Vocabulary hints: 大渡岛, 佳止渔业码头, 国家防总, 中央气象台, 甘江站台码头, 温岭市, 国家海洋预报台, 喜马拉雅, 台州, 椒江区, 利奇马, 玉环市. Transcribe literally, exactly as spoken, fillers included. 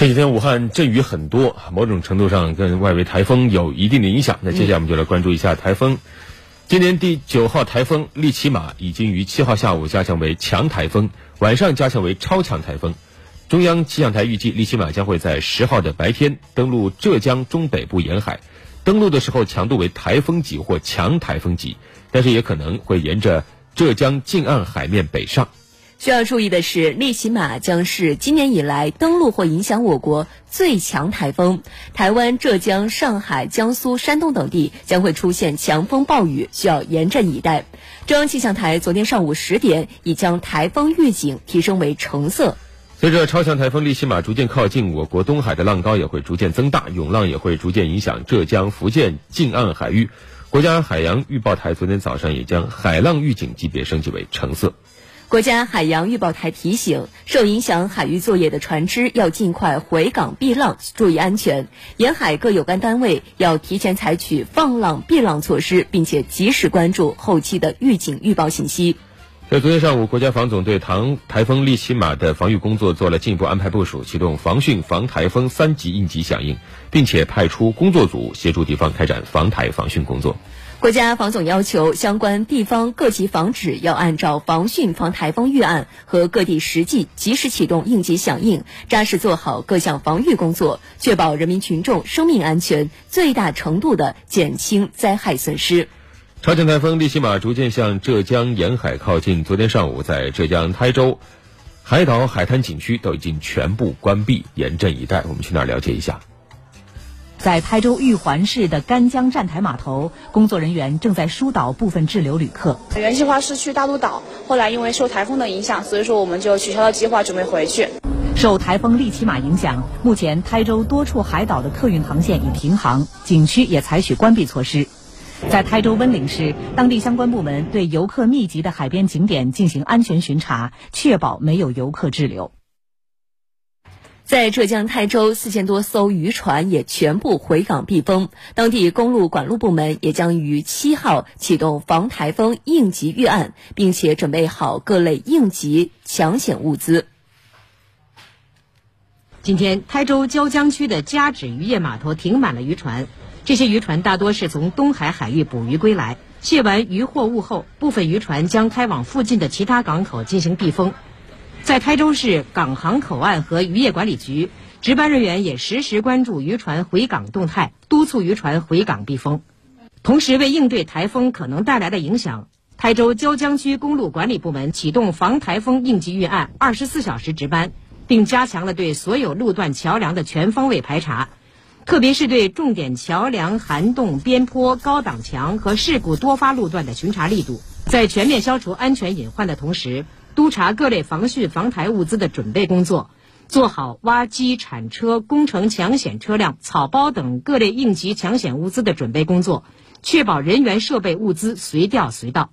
这几天武汉阵雨很多，某种程度上跟外围台风有一定的影响。那接下来我们就来关注一下台风。嗯、今年第九号台风利奇马已经于七号下午加强为强台风，晚上加强为超强台风。中央气象台预计利奇马将会在十号的白天登陆浙江中北部沿海，登陆的时候强度为台风级或强台风级，但是也可能会沿着浙江近岸海面北上。需要注意的是，利奇马将是今年以来登陆或影响我国最强台风，台湾、浙江、上海、江苏、山东等地将会出现强风暴雨，需要严阵以待。中央气象台昨天上午十点已将台风预警提升为橙色。随着超强台风利奇马逐渐靠近，我国东海的浪高也会逐渐增大，涌浪也会逐渐影响浙江、福建近岸海域。国家海洋预报台昨天早上也将海浪预警级别升级为橙色。国家海洋预报台提醒，受影响海域作业的船只要尽快回港避浪，注意安全。沿海各有关单位要提前采取放浪避浪措施，并且及时关注后期的预警预报信息。在昨天上午，国家防总对唐台风利奇马的防御工作做了进一步安排部署，启动防汛防台风三级应急响应，并且派出工作组协助地方开展防台防汛工作。国家防总要求相关地方各级防指要按照防汛防台风预案和各地实际及时启动应急响应，扎实做好各项防御工作，确保人民群众生命安全，最大程度地减轻灾害损失。超强台风利奇马逐渐向浙江沿海靠近，昨天上午在浙江台州海岛海滩景区都已经全部关闭，严阵以待。我们去那儿了解一下。在台州玉环市的甘江站台码头，工作人员正在疏导部分滞留旅客。原计划是去大渡岛，后来因为受台风的影响，所以说我们就取消了计划，准备回去。受台风利奇马影响，目前台州多处海岛的客运航线已停航，景区也采取关闭措施。在台州温岭市，当地相关部门对游客密集的海边景点进行安全巡查，确保没有游客滞留。在浙江台州，四千多艘渔船也全部回港避风，当地公路管路部门也将于七号启动防台风应急预案，并且准备好各类应急抢险物资。今天，台州椒江区的佳止渔业码头停满了渔船，这些渔船大多是从东海海域捕鱼归来，卸完渔货物后，部分渔船将开往附近的其他港口进行避风。在台州市港航口岸和渔业管理局，值班人员也实时关注渔船回港动态，督促渔船回港避风。同时，为应对台风可能带来的影响，台州椒江区公路管理部门启动防台风应急预案二十四小时值班，并加强了对所有路段桥梁的全方位排查，特别是对重点桥梁、涵洞、边坡、高挡墙和事故多发路段的巡查力度。在全面消除安全隐患的同时，督查各类防汛防台物资的准备工作，做好挖机、铲车、工程抢险车辆、草包等各类应急抢险物资的准备工作，确保人员设备物资随调随到。